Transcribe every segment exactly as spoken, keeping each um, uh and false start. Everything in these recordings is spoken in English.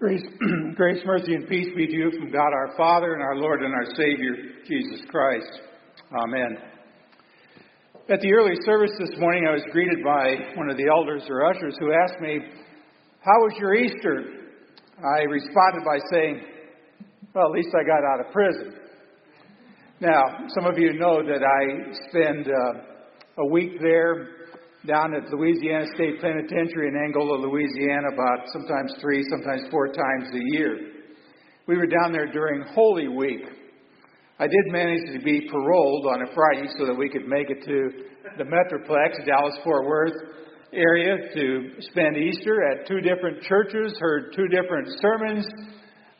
Grace, grace, mercy, and peace be to you from God our Father and our Lord and our Savior, Jesus Christ. Amen. At the early service this morning, I was greeted by one of the elders or ushers who asked me, "How was your Easter?" I responded by saying, "Well, at least I got out of prison." Now, some of you know that I spend uh, a week there down at Louisiana State Penitentiary in Angola, Louisiana, about sometimes three, sometimes four times a year. We were down there during Holy Week. I did manage to be paroled on a Friday so that we could make it to the Metroplex, Dallas-Fort Worth area, to spend Easter at two different churches, heard two different sermons,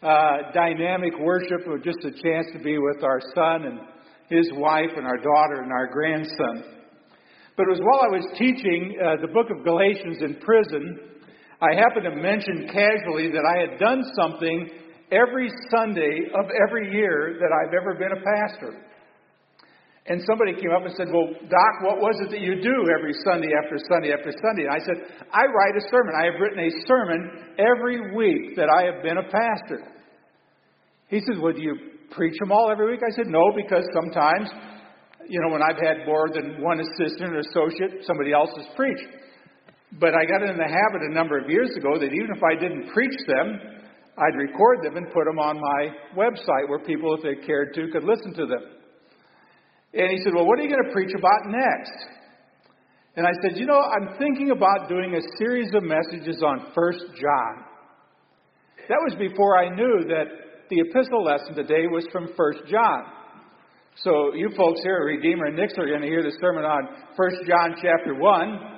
uh, dynamic worship, or just a chance to be with our son and his wife and our daughter and our grandson. But it was while I was teaching uh, the book of Galatians in prison, I happened to mention casually that I had done something every Sunday of every year that I've ever been a pastor. And somebody came up and said, "Well, Doc, what was it that you do every Sunday after Sunday after Sunday?" And I said, "I write a sermon. I have written a sermon every week that I have been a pastor." He said, "Well, do you preach them all every week?" I said, "No, because sometimes, you know, when I've had more than one assistant or associate, somebody else has preached." But I got in the habit a number of years ago that even if I didn't preach them, I'd record them and put them on my website where people, if they cared to, could listen to them. And he said, "Well, what are you going to preach about next?" And I said, "You know, I'm thinking about doing a series of messages on First John." That was before I knew that the epistle lesson today was from First John. So you folks here at Redeemer and Nix are going to hear the sermon on First John chapter one.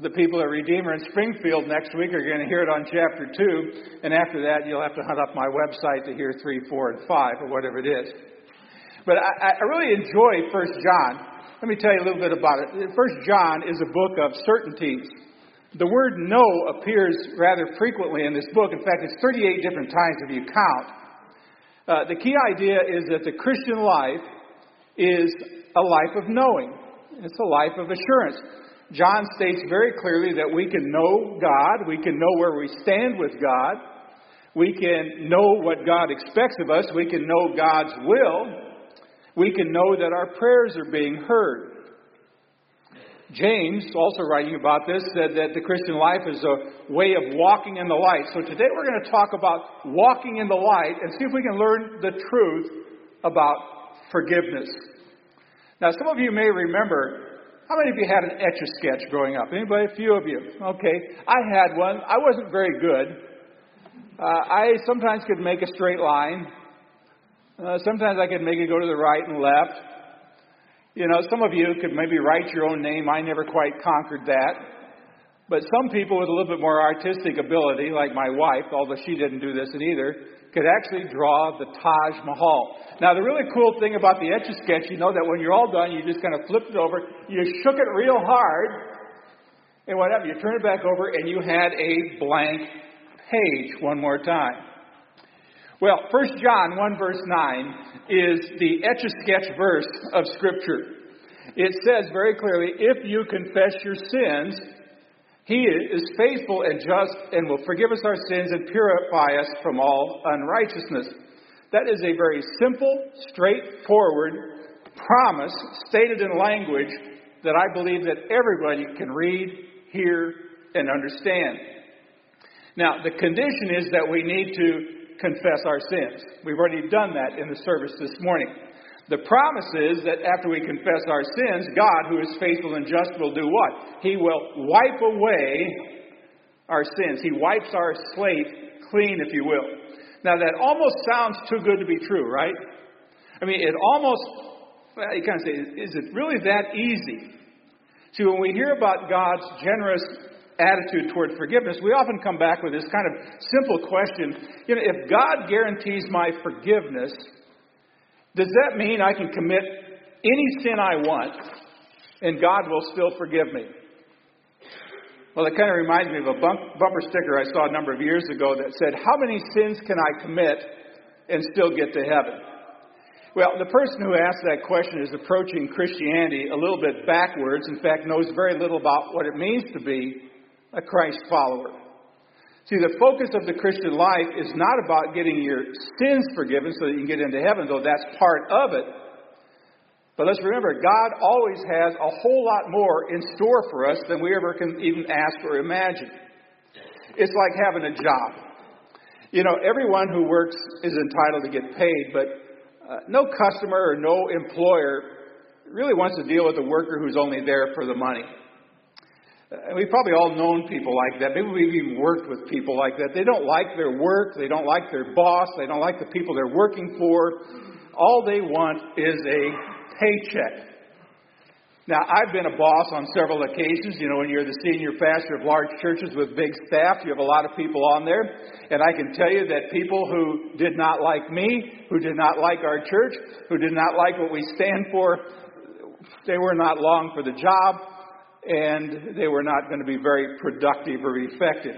The people at Redeemer in Springfield next week are going to hear it on chapter two. And after that, you'll have to hunt up my website to hear three, four, and five, or whatever it is. But I, I really enjoy First John. Let me tell you a little bit about it. First John is a book of certainties. The word "no" appears rather frequently in this book. In fact, it's thirty-eight different times if you count. Uh, the key idea is that the Christian life is a life of knowing. It's a life of assurance. John states very clearly that we can know God. We can know where we stand with God. We can know what God expects of us. We can know God's will. We can know that our prayers are being heard. James, also writing about this, said that the Christian life is a way of walking in the light. So today we're going to talk about walking in the light and see if we can learn the truth about forgiveness. Now, some of you may remember, how many of you had an Etch-A-Sketch growing up? Anybody? A few of you. Okay. I had one. I wasn't very good. Uh, I sometimes could make a straight line. Uh, sometimes I could make it go to the right and left. You know, some of you could maybe write your own name. I never quite conquered that. But some people with a little bit more artistic ability, like my wife, although she didn't do this either, could actually draw the Taj Mahal. Now, the really cool thing about the Etch-A-Sketch, you know that when you're all done, you just kind of flip it over, you shook it real hard, and what happened? You turn it back over, and you had a blank page one more time. Well, First John one verse nine is the Etch-A-Sketch verse of Scripture. It says very clearly, "If you confess your sins, He is faithful and just and will forgive us our sins and purify us from all unrighteousness." That is a very simple, straightforward promise stated in language that I believe that everybody can read, hear, and understand. Now, the condition is that we need to confess our sins. We've already done that in the service this morning. The promise is that after we confess our sins, God, who is faithful and just, will do what? He will wipe away our sins. He wipes our slate clean, if you will. Now, that almost sounds too good to be true, right? I mean, it almost, well, you kind of say, is it really that easy? See, when we hear about God's generous attitude toward forgiveness, we often come back with this kind of simple question. You know, if God guarantees my forgiveness, does that mean I can commit any sin I want and God will still forgive me? Well, it kind of reminds me of a bump, bumper sticker I saw a number of years ago that said, "How many sins can I commit and still get to heaven?" Well, the person who asked that question is approaching Christianity a little bit backwards. In fact, knows very little about what it means to be a Christ follower. See, the focus of the Christian life is not about getting your sins forgiven so that you can get into heaven, though that's part of it. But let's remember, God always has a whole lot more in store for us than we ever can even ask or imagine. It's like having a job. You know, everyone who works is entitled to get paid, but uh, no customer or no employer really wants to deal with a worker who's only there for the money. And we've probably all known people like that. Maybe we've even worked with people like that. They don't like their work. They don't like their boss. They don't like the people they're working for. All they want is a paycheck. Now, I've been a boss on several occasions. You know, when you're the senior pastor of large churches with big staff, you have a lot of people on there. And I can tell you that people who did not like me, who did not like our church, who did not like what we stand for, they were not long for the job. And they were not going to be very productive or effective.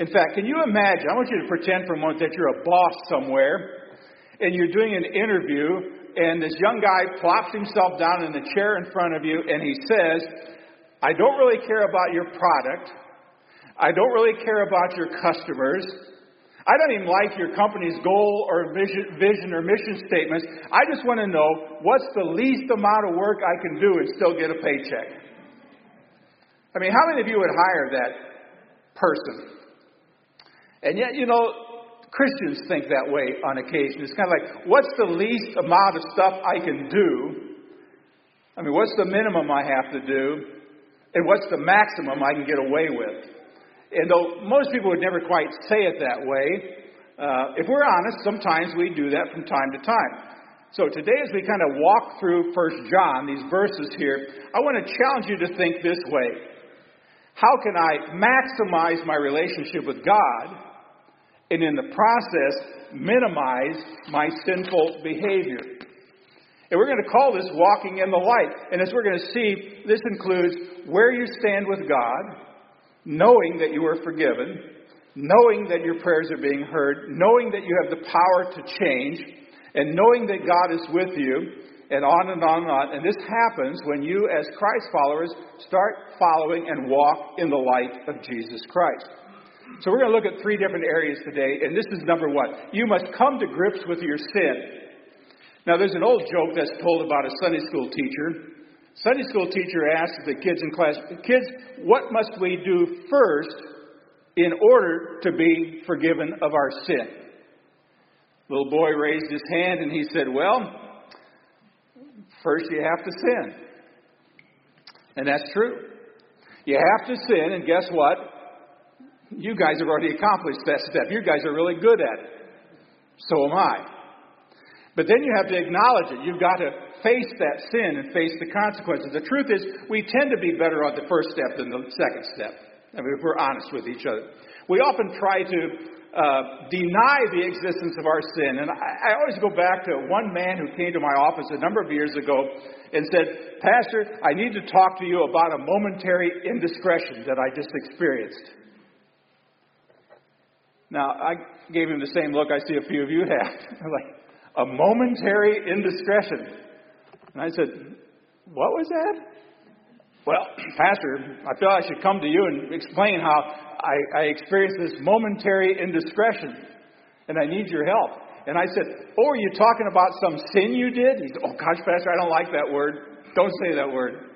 In fact, can you imagine, I want you to pretend for a moment that you're a boss somewhere, and you're doing an interview, and this young guy plops himself down in the chair in front of you, and he says, I don't really care about your product. I don't really care about your customers. I don't even like your company's goal or vision, vision or mission statements. I just want to know what's the least amount of work I can do and still get a paycheck. I mean, how many of you would hire that person? And yet, you know, Christians think that way on occasion. It's kind of like, what's the least amount of stuff I can do? I mean, what's the minimum I have to do? And what's the maximum I can get away with? And though most people would never quite say it that way, uh, if we're honest, sometimes we do that from time to time. So today, as we kind of walk through First John, these verses here, I want to challenge you to think this way. How can I maximize my relationship with God and in the process minimize my sinful behavior? And we're going to call this walking in the light. And as we're going to see, this includes where you stand with God, knowing that you are forgiven, knowing that your prayers are being heard, knowing that you have the power to change, and knowing that God is with you, and on and on and on. And this happens when you, as Christ followers, start following and walk in the light of Jesus Christ. So we're going to look at three different areas today, and this is number one. You must come to grips with your sin. Now, there's an old joke that's told about a Sunday school teacher. Sunday school teacher asked the kids in class, kids, what must we do first in order to be forgiven of our sin? Little boy raised his hand and he said, well, first you have to sin. And that's true. You have to sin, and guess what? You guys have already accomplished that step. You guys are really good at it. So am I. But then you have to acknowledge it. You've got to face that sin and face the consequences. The truth is, we tend to be better on the first step than the second step. I mean, if we're honest with each other. We often try to Uh, deny the existence of our sin. And I, I always go back to one man who came to my office a number of years ago and said, Pastor, I need to talk to you about a momentary indiscretion that I just experienced. Now, I gave him the same look I see a few of you have. Like, a momentary indiscretion. And I said, what was that? Well, Pastor, I feel I should come to you and explain how I, I experienced this momentary indiscretion, and I need your help. And I said, oh, are you talking about some sin you did? He said, oh, gosh, Pastor, I don't like that word. Don't say that word.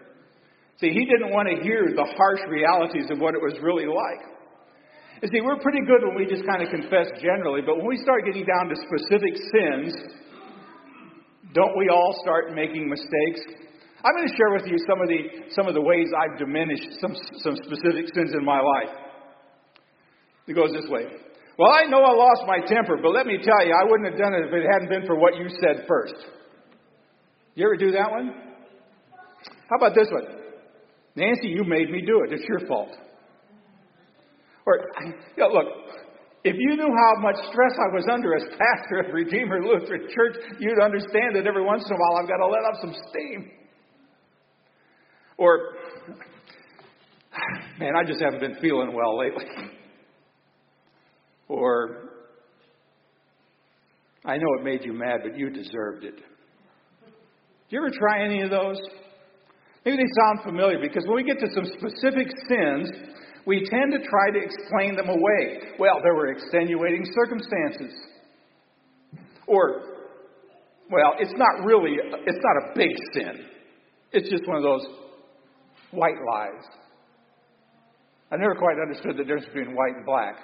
See, he didn't want to hear the harsh realities of what it was really like. And see, we're pretty good when we just kind of confess generally, but when we start getting down to specific sins, don't we all start making mistakes? I'm going to share with you some of the, some of the ways I've diminished some, some specific sins in my life. It goes this way. Well, I know I lost my temper, but let me tell you, I wouldn't have done it if it hadn't been for what you said first. You ever do that one? How about this one? Nancy, you made me do it. It's your fault. Or, you know, look, if you knew how much stress I was under as pastor of Redeemer Lutheran Church, you'd understand that every once in a while I've got to let up some steam. Or, man, I just haven't been feeling well lately. Or, I know it made you mad, but you deserved it. Do you ever try any of those? Maybe they sound familiar, because when we get to some specific sins, we tend to try to explain them away. Well, there were extenuating circumstances. Or, well, it's not really, it's not a big sin. It's just one of those white lies. I never quite understood the difference between white and black.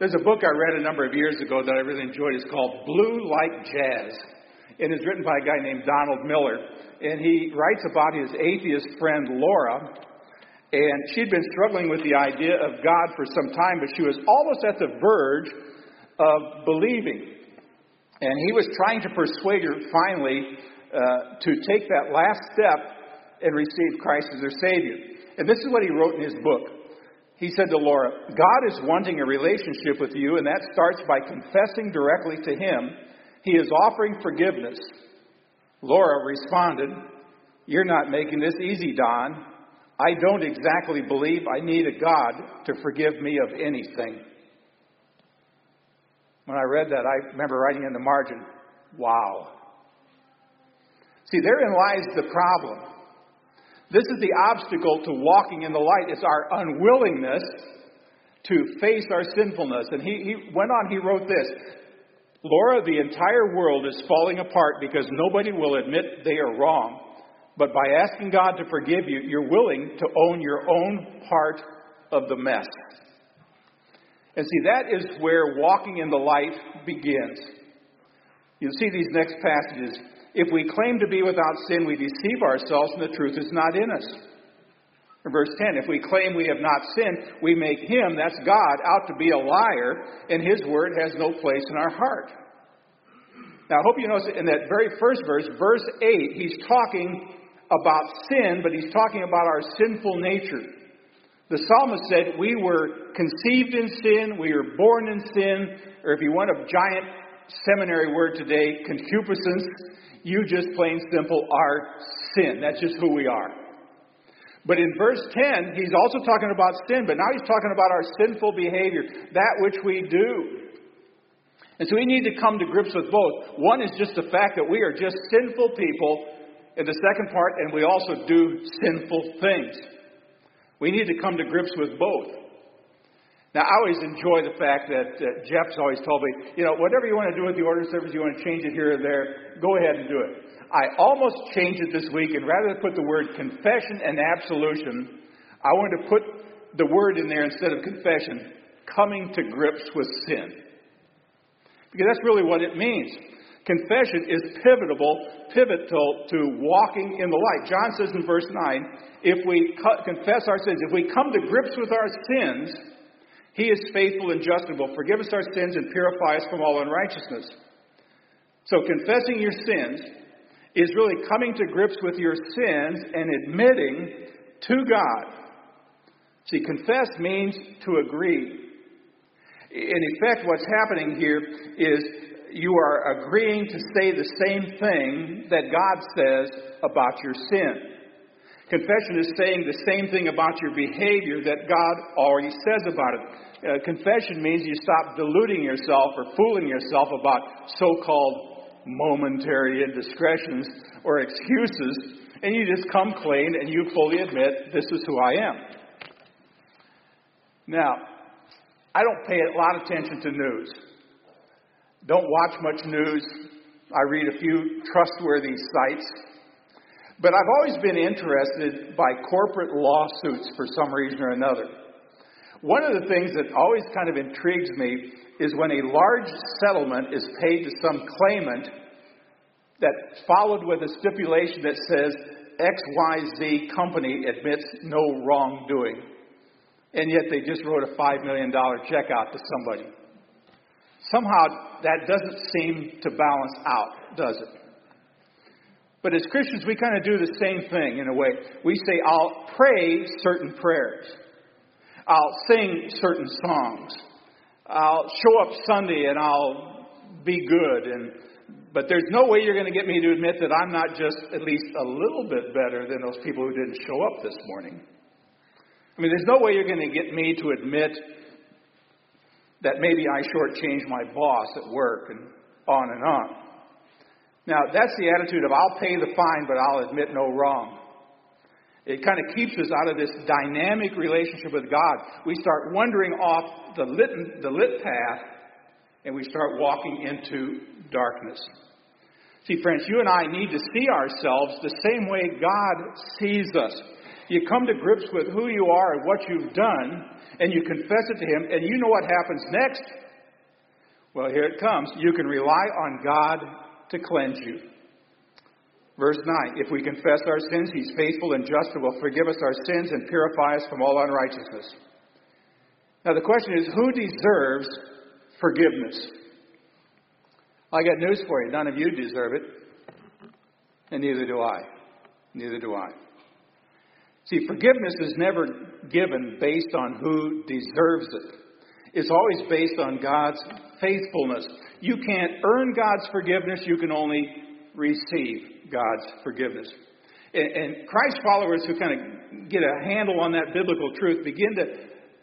There's a book I read a number of years ago that I really enjoyed. It's called Blue Like Jazz. And it's written by a guy named Donald Miller. And he writes about his atheist friend, Laura. And she'd been struggling with the idea of God for some time, but she was almost at the verge of believing. And he was trying to persuade her finally uh, to take that last step and receive Christ as her Savior. And this is what he wrote in his book. He said to Laura, God is wanting a relationship with you, and that starts by confessing directly to Him. He is offering forgiveness. Laura responded, You're not making this easy, Don. I don't exactly believe I need a God to forgive me of anything. When I read that, I remember writing in the margin, wow. See, therein lies the problem. This is the obstacle to walking in the light. It's our unwillingness to face our sinfulness. And he, he went on, he wrote this, Laura, the entire world is falling apart because nobody will admit they are wrong. But by asking God to forgive you, you're willing to own your own part of the mess. And see, that is where walking in the light begins. You'll see these next passages. If we claim to be without sin, we deceive ourselves and the truth is not in us. In verse ten, if we claim we have not sinned, we make him, that's God, out to be a liar, and his word has no place in our heart. Now, I hope you notice in that very first verse, verse eight, he's talking about sin, but he's talking about our sinful nature. The psalmist said, we were conceived in sin, we were born in sin, or if you want a giant seminary word today, concupiscence. You just plain simple are sin. That's just who we are. But in verse ten, he's also talking about sin, but now he's talking about our sinful behavior, that which we do. And so we need to come to grips with both. One is just the fact that we are just sinful people, and the second part, and we also do sinful things. We need to come to grips with both. Now, I always enjoy the fact that uh, Jeff's always told me, you know, whatever you want to do with the order of service, you want to change it here or there, go ahead and do it. I almost changed it this week, and rather than put the word confession and absolution, I wanted to put the word in there instead of confession, coming to grips with sin. Because that's really what it means. Confession is pivotal, pivotal to walking in the light. John says in verse nine, if we co- confess our sins, if we come to grips with our sins, He is faithful and just and will forgive us our sins and purify us from all unrighteousness. So confessing your sins is really coming to grips with your sins and admitting to God. See, confess means to agree. In effect, what's happening here is you are agreeing to say the same thing that God says about your sin. Confession is saying the same thing about your behavior that God already says about it. Uh, confession means you stop deluding yourself or fooling yourself about so-called momentary indiscretions or excuses, and you just come clean and you fully admit, this is who I am. Now, I don't pay a lot of attention to news. Don't watch much news. I read a few trustworthy sites. But I've always been interested by corporate lawsuits for some reason or another. One of the things that always kind of intrigues me is when a large settlement is paid to some claimant that followed with a stipulation that says X Y Z company admits no wrongdoing. And yet they just wrote a five million dollars check out to somebody. Somehow that doesn't seem to balance out, does it? But as Christians, we kind of do the same thing in a way. We say, I'll pray certain prayers. I'll sing certain songs. I'll show up Sunday and I'll be good. And but there's no way you're going to get me to admit that I'm not just at least a little bit better than those people who didn't show up this morning. I mean, there's no way you're going to get me to admit that maybe I shortchanged my boss at work and on and on. Now, that's the attitude of I'll pay the fine, but I'll admit no wrong. It kind of keeps us out of this dynamic relationship with God. We start wandering off the lit, the lit path, and we start walking into darkness. See, friends, you and I need to see ourselves the same way God sees us. You come to grips with who you are and what you've done, and you confess it to Him, and you know what happens next? Well, here it comes. You can rely on God to cleanse you. Verse nine, if we confess our sins, He's faithful and just and will forgive us our sins and purify us from all unrighteousness. Now, the question is, who deserves forgiveness? I got news for you. None of you deserve it, and neither do I. Neither do I. See, forgiveness is never given based on who deserves it. It's always based on God's faithfulness. You can't earn God's forgiveness. You can only receive God's forgiveness. And, and Christ followers who kind of get a handle on that biblical truth begin to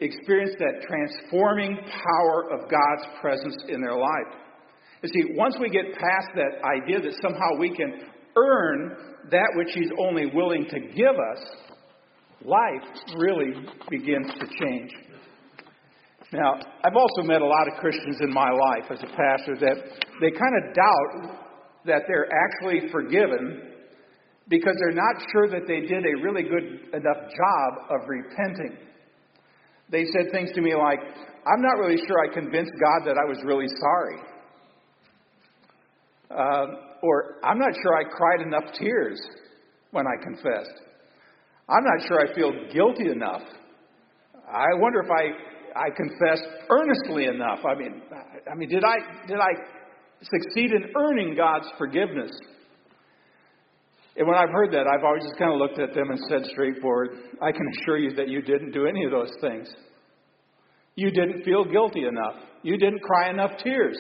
experience that transforming power of God's presence in their life. You see, once we get past that idea that somehow we can earn that which He's only willing to give us, life really begins to change. Now, I've also met a lot of Christians in my life as a pastor that they kind of doubt that they're actually forgiven because they're not sure that they did a really good enough job of repenting. They said things to me like, I'm not really sure I convinced God that I was really sorry. Uh, or, I'm not sure I cried enough tears when I confessed. I'm not sure I feel guilty enough. I wonder if I, I confessed earnestly enough. I mean, I mean, did I did I succeed in earning God's forgiveness? And when I've heard that, I've always just kind of looked at them and said straightforward, I can assure you that you didn't do any of those things. You didn't feel guilty enough. You didn't cry enough tears.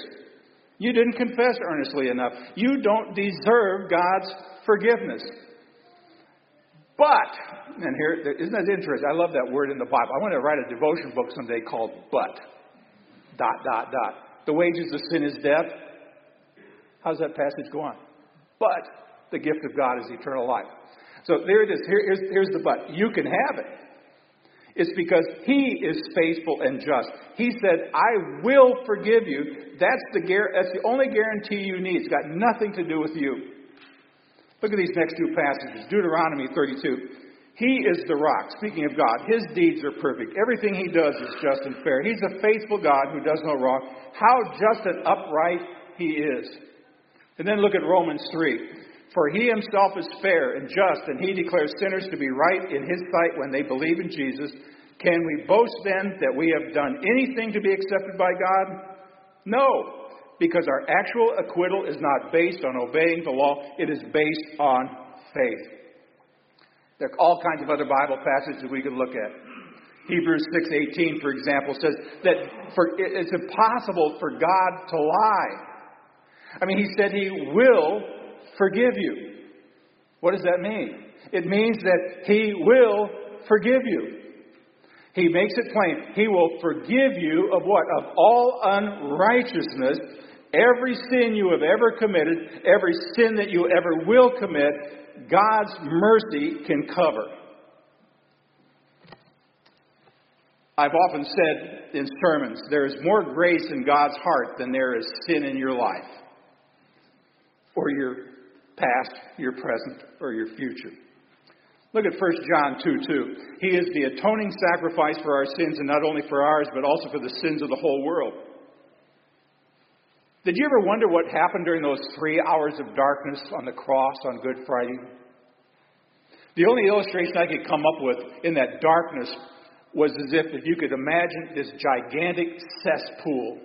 You didn't confess earnestly enough. You don't deserve God's forgiveness. But, and here, isn't that interesting? I love that word in the Bible. I want to write a devotion book someday called But. Dot, dot, dot. The wages of sin is death. How does that passage go on? But the gift of God is eternal life. So there it is. Here, here's, here's the but. You can have it. It's because He is faithful and just. He said, I will forgive you. That's the, that's the only guarantee you need. It's got nothing to do with you. Look at these next two passages. Deuteronomy thirty-two. He is the rock. Speaking of God, His deeds are perfect. Everything He does is just and fair. He's a faithful God who does no wrong. How just and upright He is. And then look at Romans three. For He Himself is fair and just, and He declares sinners to be right in His sight when they believe in Jesus. Can we boast then that we have done anything to be accepted by God? No. Because our actual acquittal is not based on obeying the law. It is based on faith. There are all kinds of other Bible passages we could look at. Hebrews six eighteen, for example, says that for, it's impossible for God to lie. I mean, He said He will forgive you. What does that mean? It means that He will forgive you. He makes it plain. He will forgive you of what? Of all unrighteousness, every sin you have ever committed, every sin that you ever will commit, God's mercy can cover. I've often said in sermons, there is more grace in God's heart than there is sin in your life, or your past, your present, or your future. Look at First John two two. He is the atoning sacrifice for our sins, and not only for ours, but also for the sins of the whole world. Did you ever wonder what happened during those three hours of darkness on the cross on Good Friday? The only illustration I could come up with in that darkness was as if, if you could imagine this gigantic cesspool.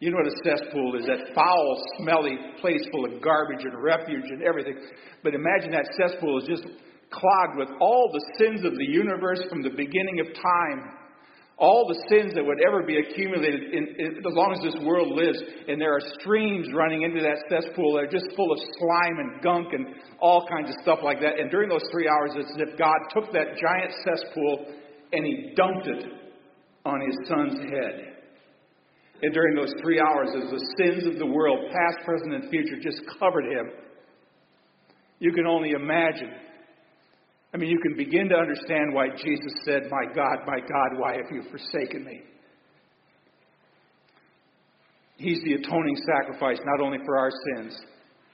You know what a cesspool is, that foul, smelly place full of garbage and refuge and everything. But imagine that cesspool is just clogged with all the sins of the universe from the beginning of time. All the sins that would ever be accumulated in, in, as long as this world lives. And there are streams running into that cesspool that are just full of slime and gunk and all kinds of stuff like that. And during those three hours, it's as if God took that giant cesspool and He dumped it on His Son's head. And during those three hours, as the sins of the world, past, present, and future, just covered Him, you can only imagine I mean, you can begin to understand why Jesus said, "My God, my God, why have you forsaken me?" He's the atoning sacrifice, not only for our sins,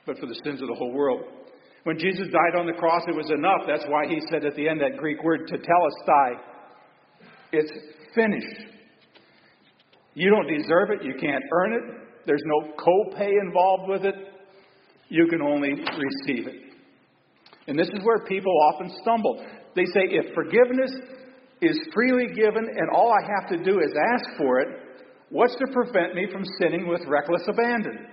but for the sins of the whole world. When Jesus died on the cross, it was enough. That's why he said at the end that Greek word, Tetelestai. It's finished. You don't deserve it. You can't earn it. There's no co-pay involved with it. You can only receive it. And this is where people often stumble. They say, if forgiveness is freely given and all I have to do is ask for it, what's to prevent me from sinning with reckless abandon?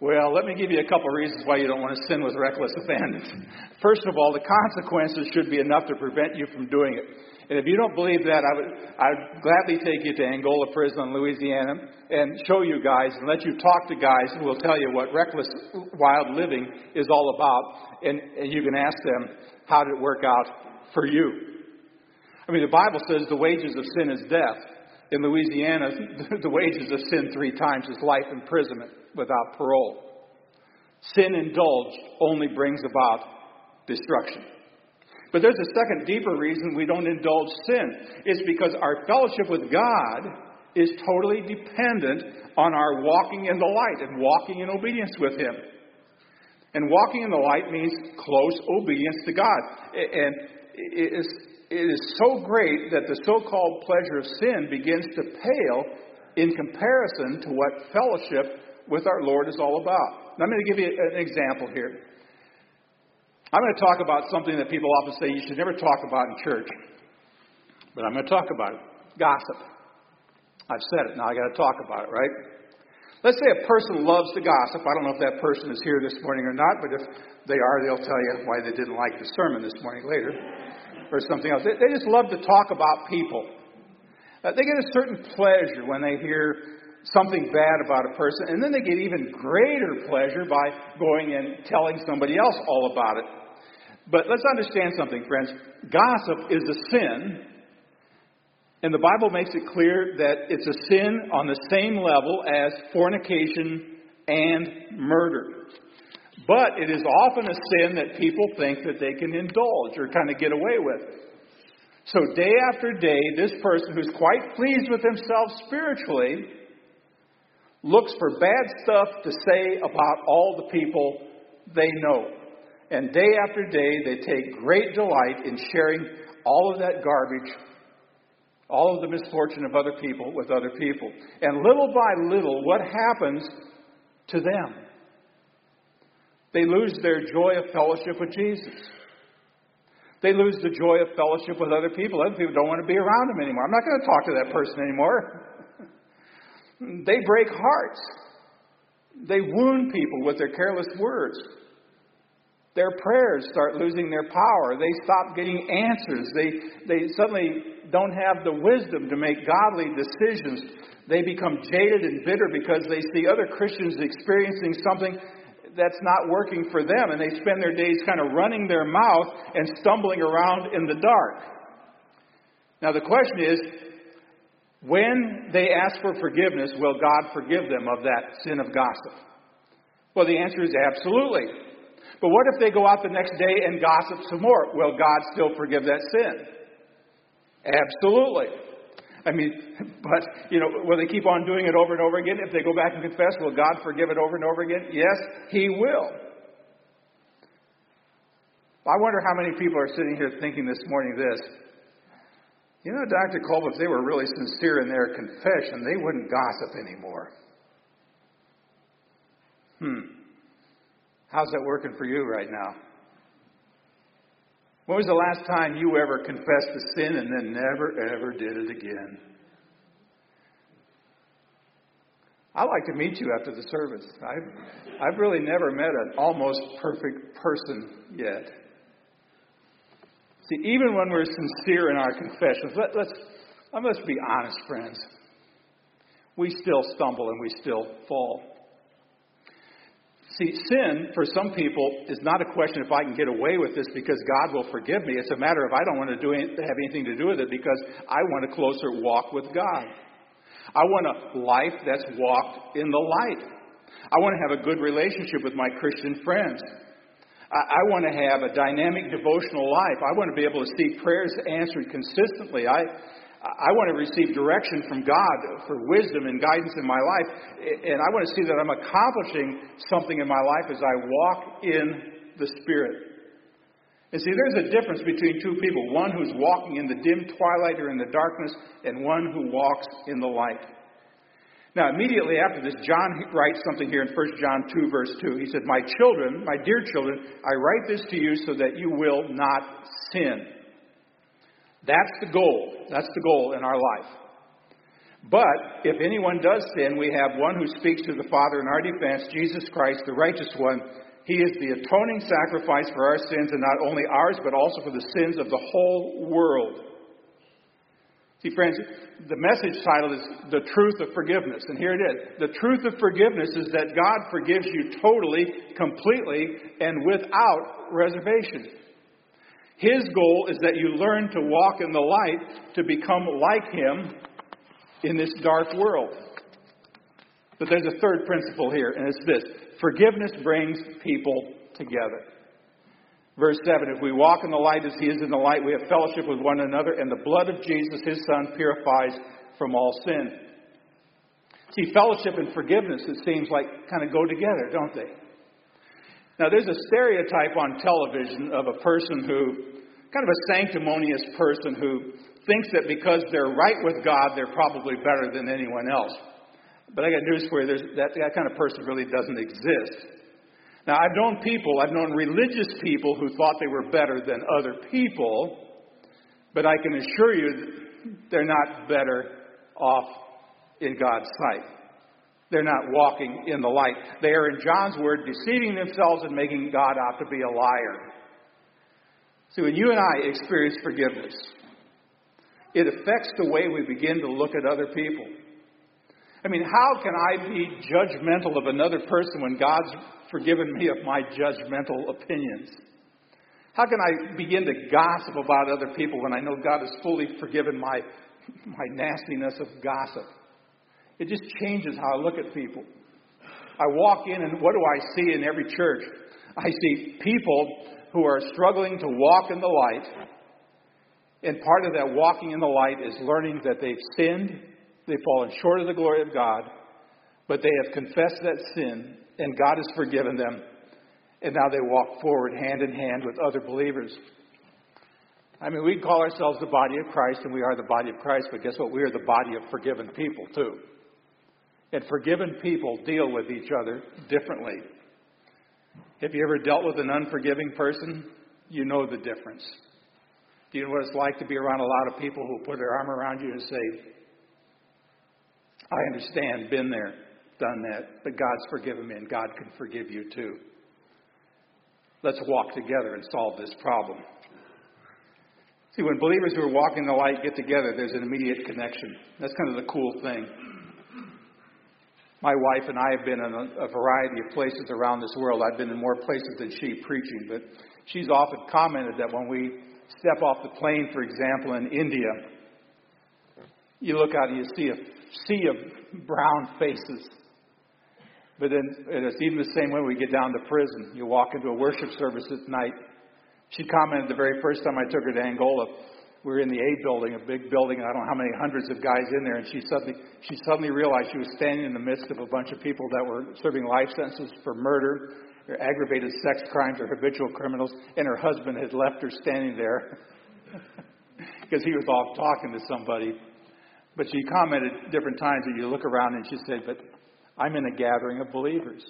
Well, let me give you a couple of reasons why you don't want to sin with reckless abandon. First of all, the consequences should be enough to prevent you from doing it. And if you don't believe that, I would I'd gladly take you to Angola Prison in Louisiana and show you guys and let you talk to guys who will tell you what reckless, wild living is all about. And, and you can ask them, how did it work out for you? I mean, the Bible says the wages of sin is death. In Louisiana, the wages of sin three times is life imprisonment without parole. Sin indulged only brings about destruction. But there's a second, deeper reason we don't indulge sin. It's because our fellowship with God is totally dependent on our walking in the light and walking in obedience with Him. And walking in the light means close obedience to God. And it is, it is so great that the so-called pleasure of sin begins to pale in comparison to what fellowship with our Lord is all about. And I'm going to give you an example here. I'm going to talk about something that people often say you should never talk about in church. But I'm going to talk about it. Gossip. I've said it. Now I've got to talk about it, right? Let's say a person loves to gossip. I don't know if that person is here this morning or not, but if they are, they'll tell you why they didn't like the sermon this morning later or something else. They, they just love to talk about people. Uh, they get a certain pleasure when they hear something bad about a person, and then they get even greater pleasure by going and telling somebody else all about it. But let's understand something, friends. Gossip is a sin, and the Bible makes it clear that it's a sin on the same level as fornication and murder. But it is often a sin that people think that they can indulge or kind of get away with. So day after day, this person who's quite pleased with himself spiritually looks for bad stuff to say about all the people they know. And day after day, they take great delight in sharing all of that garbage, all of the misfortune of other people with other people. And little by little, what happens to them? They lose their joy of fellowship with Jesus. They lose the joy of fellowship with other people. Other people don't want to be around them anymore. I'm not going to talk to that person anymore. They break hearts. They wound people with their careless words. Their prayers start losing their power. They stop getting answers. They, they suddenly don't have the wisdom to make godly decisions. They become jaded and bitter because they see other Christians experiencing something that's not working for them. And they spend their days kind of running their mouth and stumbling around in the dark. Now the question is, when they ask for forgiveness, will God forgive them of that sin of gossip? Well, the answer is absolutely. But what if they go out the next day and gossip some more? Will God still forgive that sin? Absolutely. I mean, but, you know, will they keep on doing it over and over again? If they go back and confess, will God forgive it over and over again? Yes, He will. I wonder how many people are sitting here thinking this morning this. You know, Doctor Cole, if they were really sincere in their confession, they wouldn't gossip anymore. Hmm. How's that working for you right now? When was the last time you ever confessed a sin and then never, ever did it again? I'd like to meet you after the service. I've, I've really never met an almost perfect person yet. See, even when we're sincere in our confessions, let, let's, let's be honest, friends. We still stumble and we still fall. See, sin, for some people, is not a question if I can get away with this because God will forgive me. It's a matter of I don't want to do any, have anything to do with it because I want a closer walk with God. I want a life that's walked in the light. I want to have a good relationship with my Christian friends. I, I want to have a dynamic devotional life. I want to be able to see prayers answered consistently. I I want to receive direction from God for wisdom and guidance in my life. And I want to see that I'm accomplishing something in my life as I walk in the Spirit. And see, there's a difference between two people, one who's walking in the dim twilight or in the darkness, and one who walks in the light. Now, immediately after this, John writes something here in First John two, verse two. He said, My children, my dear children, I write this to you so that you will not sin. That's the goal. That's the goal in our life. But if anyone does sin, we have one who speaks to the Father in our defense, Jesus Christ, the righteous one. He is the atoning sacrifice for our sins, and not only ours, but also for the sins of the whole world. See, friends, the message title is The Truth of Forgiveness. And here it is. The truth of forgiveness is that God forgives you totally, completely, and without reservation. His goal is that you learn to walk in the light, to become like Him in this dark world. But there's a third principle here, and it's this. Forgiveness brings people together. Verse seven, if we walk in the light as He is in the light, we have fellowship with one another, and the blood of Jesus, His Son, purifies from all sin. See, fellowship and forgiveness, it seems like, kind of go together, don't they? Now, there's a stereotype on television of a person who, kind of a sanctimonious person who thinks that because they're right with God, they're probably better than anyone else. But I got news for you, there's, that, that kind of person really doesn't exist. Now, I've known people, I've known religious people who thought they were better than other people, but I can assure you they're not better off in God's sight. They're not walking in the light. They are, in John's word, deceiving themselves and making God out to be a liar. See, when you and I experience forgiveness, it affects the way we begin to look at other people. I mean, how can I be judgmental of another person when God's forgiven me of my judgmental opinions? How can I begin to gossip about other people when I know God has fully forgiven my, my nastiness of gossip? It just changes how I look at people. I walk in, and what do I see in every church? I see people who are struggling to walk in the light, and part of that walking in the light is learning that they've sinned. They've fallen short of the glory of God, but they have confessed that sin, and God has forgiven them, and now they walk forward hand in hand with other believers. I mean, we call ourselves the body of Christ, and we are the body of Christ, but guess what? We are the body of forgiven people, too. And forgiven people deal with each other differently. Have you ever dealt with an unforgiving person? You know the difference. Do you know what it's like to be around a lot of people who put their arm around you and say, I understand, been there, done that, but God's forgiven me, and God can forgive you too. Let's walk together and solve this problem. See, when believers who are walking the light get together, there's an immediate connection. That's kind of the cool thing. My wife and I have been in a, a variety of places around this world. I've been in more places than she preaching, but she's often commented that when we step off the plane, for example, in India, you look out and you see a sea of brown faces. But then it's even the same way we get down to prison. You walk into a worship service at night. She commented the very first time I took her to Angola, we were in the aid building, a big building, I don't know how many hundreds of guys in there, and she suddenly she suddenly realized she was standing in the midst of a bunch of people that were serving life sentences for murder, or aggravated sex crimes, or habitual criminals, and her husband had left her standing there because he was off talking to somebody. But she commented different times that you look around and she said, but I'm in a gathering of believers.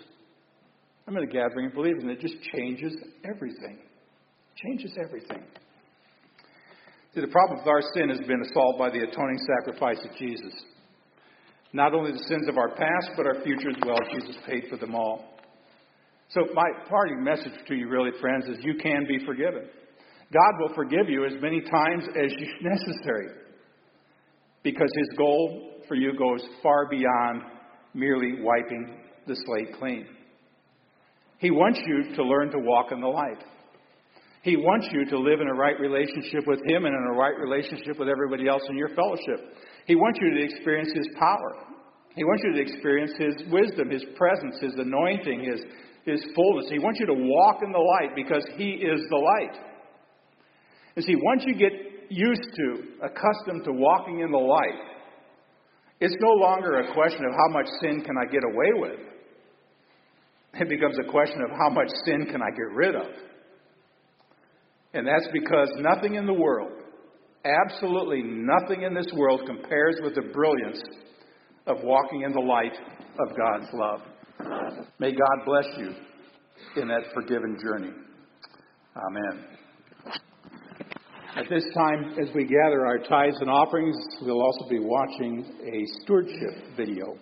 I'm in a gathering of believers. And it just changes everything. Changes everything. See, the problem with our sin has been solved by the atoning sacrifice of Jesus. Not only the sins of our past, but our future as well. Jesus paid for them all. So my parting message to you really, friends, is you can be forgiven. God will forgive you as many times as necessary, because His goal for you goes far beyond merely wiping the slate clean. He wants you to learn to walk in the light. He wants you to live in a right relationship with Him and in a right relationship with everybody else in your fellowship. He wants you to experience His power. He wants you to experience His wisdom, His presence, His anointing, His His fullness. He wants you to walk in the light because He is the light. And see, once you get used to, accustomed to walking in the light, it's no longer a question of how much sin can I get away with. It becomes a question of how much sin can I get rid of. And that's because nothing in the world, absolutely nothing in this world, compares with the brilliance of walking in the light of God's love. May God bless you in that forgiven journey. Amen. At this time, as we gather our tithes and offerings, we'll also be watching a stewardship video.